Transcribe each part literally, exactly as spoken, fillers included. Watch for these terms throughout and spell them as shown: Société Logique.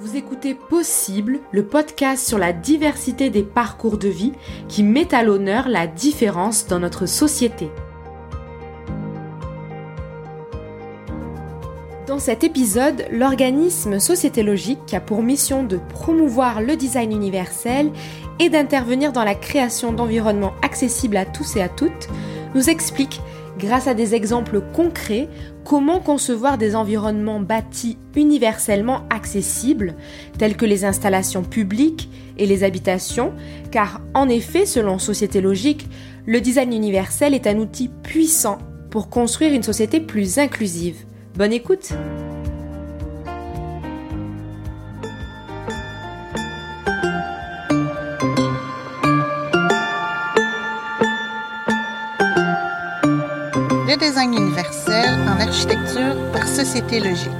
Vous écoutez Possible, le podcast sur la diversité des parcours de vie qui met à l'honneur la différence dans notre société. Dans cet épisode, l'organisme Société Logique, qui a pour mission de promouvoir le design universel et d'intervenir dans la création d'environnements accessibles à tous et à toutes, nous explique, grâce à des exemples concrets, comment concevoir des environnements bâtis universellement accessibles, tels que les installations publiques et les habitations, car en effet, selon Société Logique, le design universel est un outil puissant pour construire une société plus inclusive. Bonne écoute! Le design universel en architecture par Société Logique.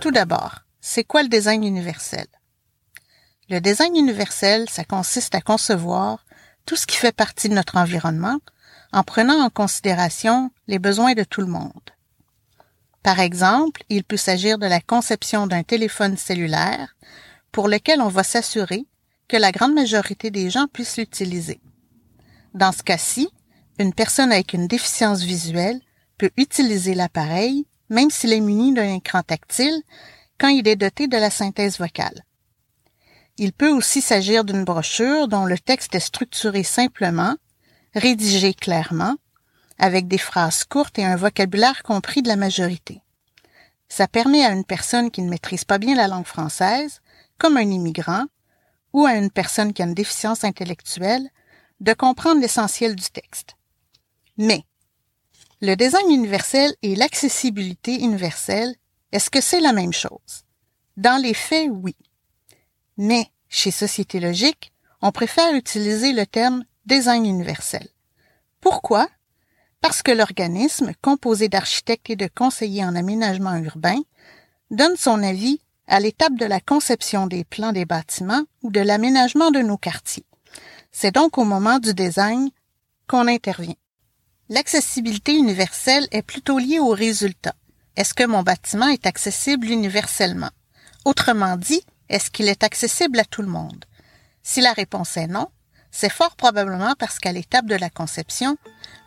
Tout d'abord, c'est quoi le design universel? Le design universel, ça consiste à concevoir tout ce qui fait partie de notre environnement en prenant en considération les besoins de tout le monde. Par exemple, il peut s'agir de la conception d'un téléphone cellulaire pour lequel on va s'assurer que la grande majorité des gens puissent l'utiliser. Dans ce cas-ci, une personne avec une déficience visuelle peut utiliser l'appareil, même s'il est muni d'un écran tactile, quand il est doté de la synthèse vocale. Il peut aussi s'agir d'une brochure dont le texte est structuré simplement, rédigé clairement, avec des phrases courtes et un vocabulaire compris de la majorité. Ça permet à une personne qui ne maîtrise pas bien la langue française, comme un immigrant, ou à une personne qui a une déficience intellectuelle, de comprendre l'essentiel du texte. Mais, le design universel et l'accessibilité universelle, est-ce que c'est la même chose? Dans les faits, oui. Mais, chez Société Logique, on préfère utiliser le terme « design universel ». Pourquoi? Parce que l'organisme, composé d'architectes et de conseillers en aménagement urbain, donne son avis à l'étape de la conception des plans des bâtiments ou de l'aménagement de nos quartiers. C'est donc au moment du design qu'on intervient. L'accessibilité universelle est plutôt liée aux résultats. Est-ce que mon bâtiment est accessible universellement? Autrement dit, est-ce qu'il est accessible à tout le monde? Si la réponse est non, c'est fort probablement parce qu'à l'étape de la conception,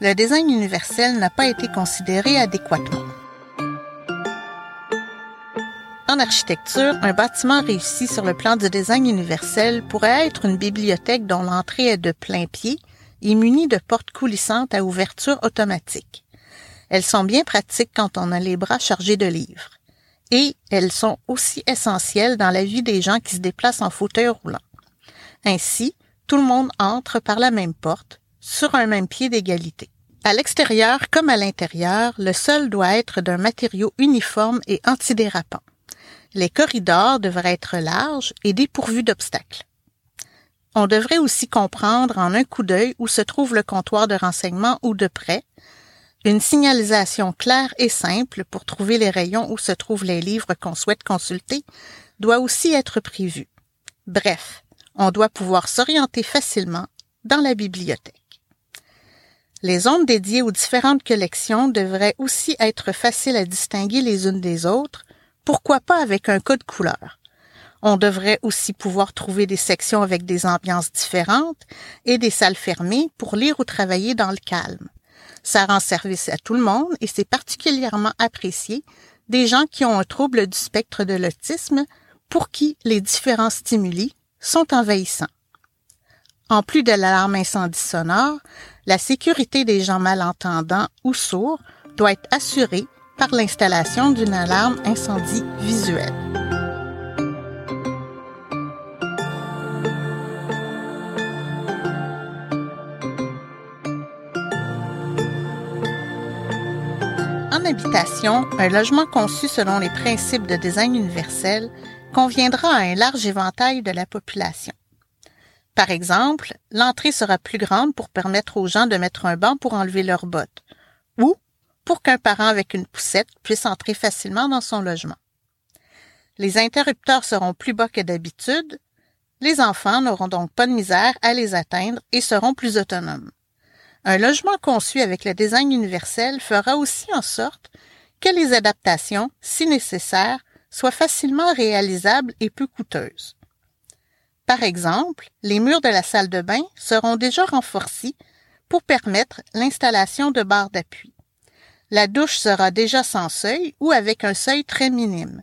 le design universel n'a pas été considéré adéquatement. En architecture, un bâtiment réussi sur le plan du design universel pourrait être une bibliothèque dont l'entrée est de plein pied et munie de portes coulissantes à ouverture automatique. Elles sont bien pratiques quand on a les bras chargés de livres. Et elles sont aussi essentielles dans la vie des gens qui se déplacent en fauteuil roulant. Ainsi, tout le monde entre par la même porte, sur un même pied d'égalité. À l'extérieur comme à l'intérieur, le sol doit être d'un matériau uniforme et antidérapant. Les corridors devraient être larges et dépourvus d'obstacles. On devrait aussi comprendre en un coup d'œil où se trouve le comptoir de renseignement ou de prêt, une signalisation claire et simple pour trouver les rayons où se trouvent les livres qu'on souhaite consulter doit aussi être prévue. Bref, on doit pouvoir s'orienter facilement dans la bibliothèque. Les zones dédiées aux différentes collections devraient aussi être faciles à distinguer les unes des autres. Pourquoi pas avec un code couleur? On devrait aussi pouvoir trouver des sections avec des ambiances différentes et des salles fermées pour lire ou travailler dans le calme. Ça rend service à tout le monde et c'est particulièrement apprécié des gens qui ont un trouble du spectre de l'autisme pour qui les différents stimuli sont envahissants. En plus de l'alarme incendie sonore, la sécurité des gens malentendants ou sourds doit être assurée par l'installation d'une alarme incendie visuelle. En habitation, un logement conçu selon les principes de design universel conviendra à un large éventail de la population. Par exemple, l'entrée sera plus grande pour permettre aux gens de mettre un banc pour enlever leurs bottes, ou pour qu'un parent avec une poussette puisse entrer facilement dans son logement. Les interrupteurs seront plus bas que d'habitude, les enfants n'auront donc pas de misère à les atteindre et seront plus autonomes. Un logement conçu avec le design universel fera aussi en sorte que les adaptations, si nécessaires, soit facilement réalisable et peu coûteuse. Par exemple, les murs de la salle de bain seront déjà renforcés pour permettre l'installation de barres d'appui. La douche sera déjà sans seuil ou avec un seuil très minime.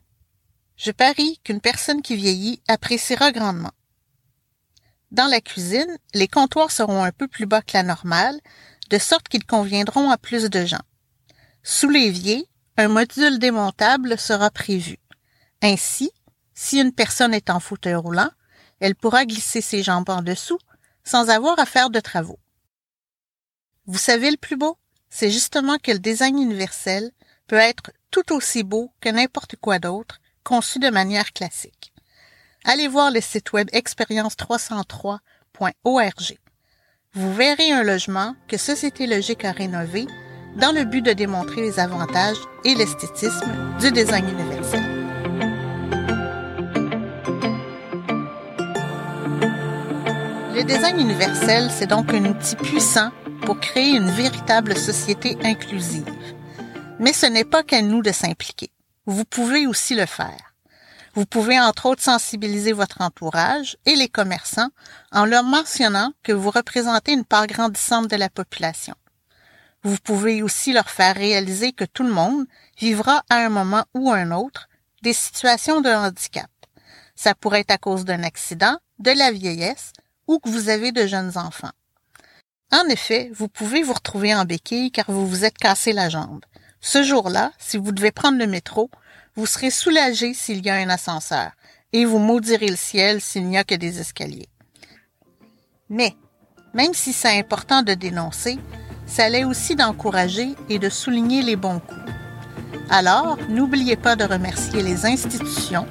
Je parie qu'une personne qui vieillit appréciera grandement. Dans la cuisine, les comptoirs seront un peu plus bas que la normale, de sorte qu'ils conviendront à plus de gens. Sous l'évier, un module démontable sera prévu. Ainsi, si une personne est en fauteuil roulant, elle pourra glisser ses jambes en dessous sans avoir à faire de travaux. Vous savez le plus beau? C'est justement que le design universel peut être tout aussi beau que n'importe quoi d'autre, conçu de manière classique. Allez voir le site web expérience trois cent trois point org. Vous verrez un logement que Société Logique a rénové dans le but de démontrer les avantages et l'esthétisme du design universel. Le design universel, c'est donc un outil puissant pour créer une véritable société inclusive. Mais ce n'est pas qu'à nous de s'impliquer. Vous pouvez aussi le faire. Vous pouvez entre autres sensibiliser votre entourage et les commerçants en leur mentionnant que vous représentez une part grandissante de la population. Vous pouvez aussi leur faire réaliser que tout le monde vivra à un moment ou un autre des situations de handicap. Ça pourrait être à cause d'un accident, de la vieillesse ou que vous avez de jeunes enfants. En effet, vous pouvez vous retrouver en béquille car vous vous êtes cassé la jambe. Ce jour-là, si vous devez prendre le métro, vous serez soulagé s'il y a un ascenseur et vous maudirez le ciel s'il n'y a que des escaliers. Mais, même si c'est important de dénoncer, ça l'est aussi d'encourager et de souligner les bons coups. Alors, n'oubliez pas de remercier les institutions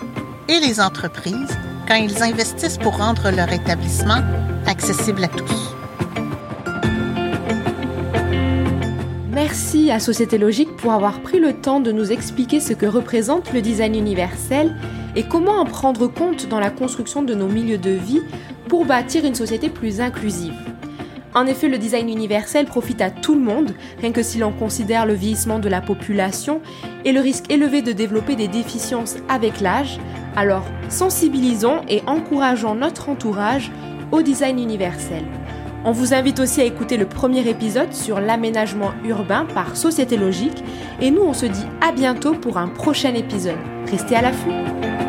et les entreprises quand ils investissent pour rendre leur établissement accessible à tous. Merci à Société Logique pour avoir pris le temps de nous expliquer ce que représente le design universel et comment en prendre compte dans la construction de nos milieux de vie pour bâtir une société plus inclusive. En effet, le design universel profite à tout le monde, rien que si l'on considère le vieillissement de la population et le risque élevé de développer des déficiences avec l'âge. Alors, sensibilisons et encourageons notre entourage au design universel. On vous invite aussi à écouter le premier épisode sur l'aménagement urbain par Société Logique et nous on se dit à bientôt pour un prochain épisode. Restez à l'affût!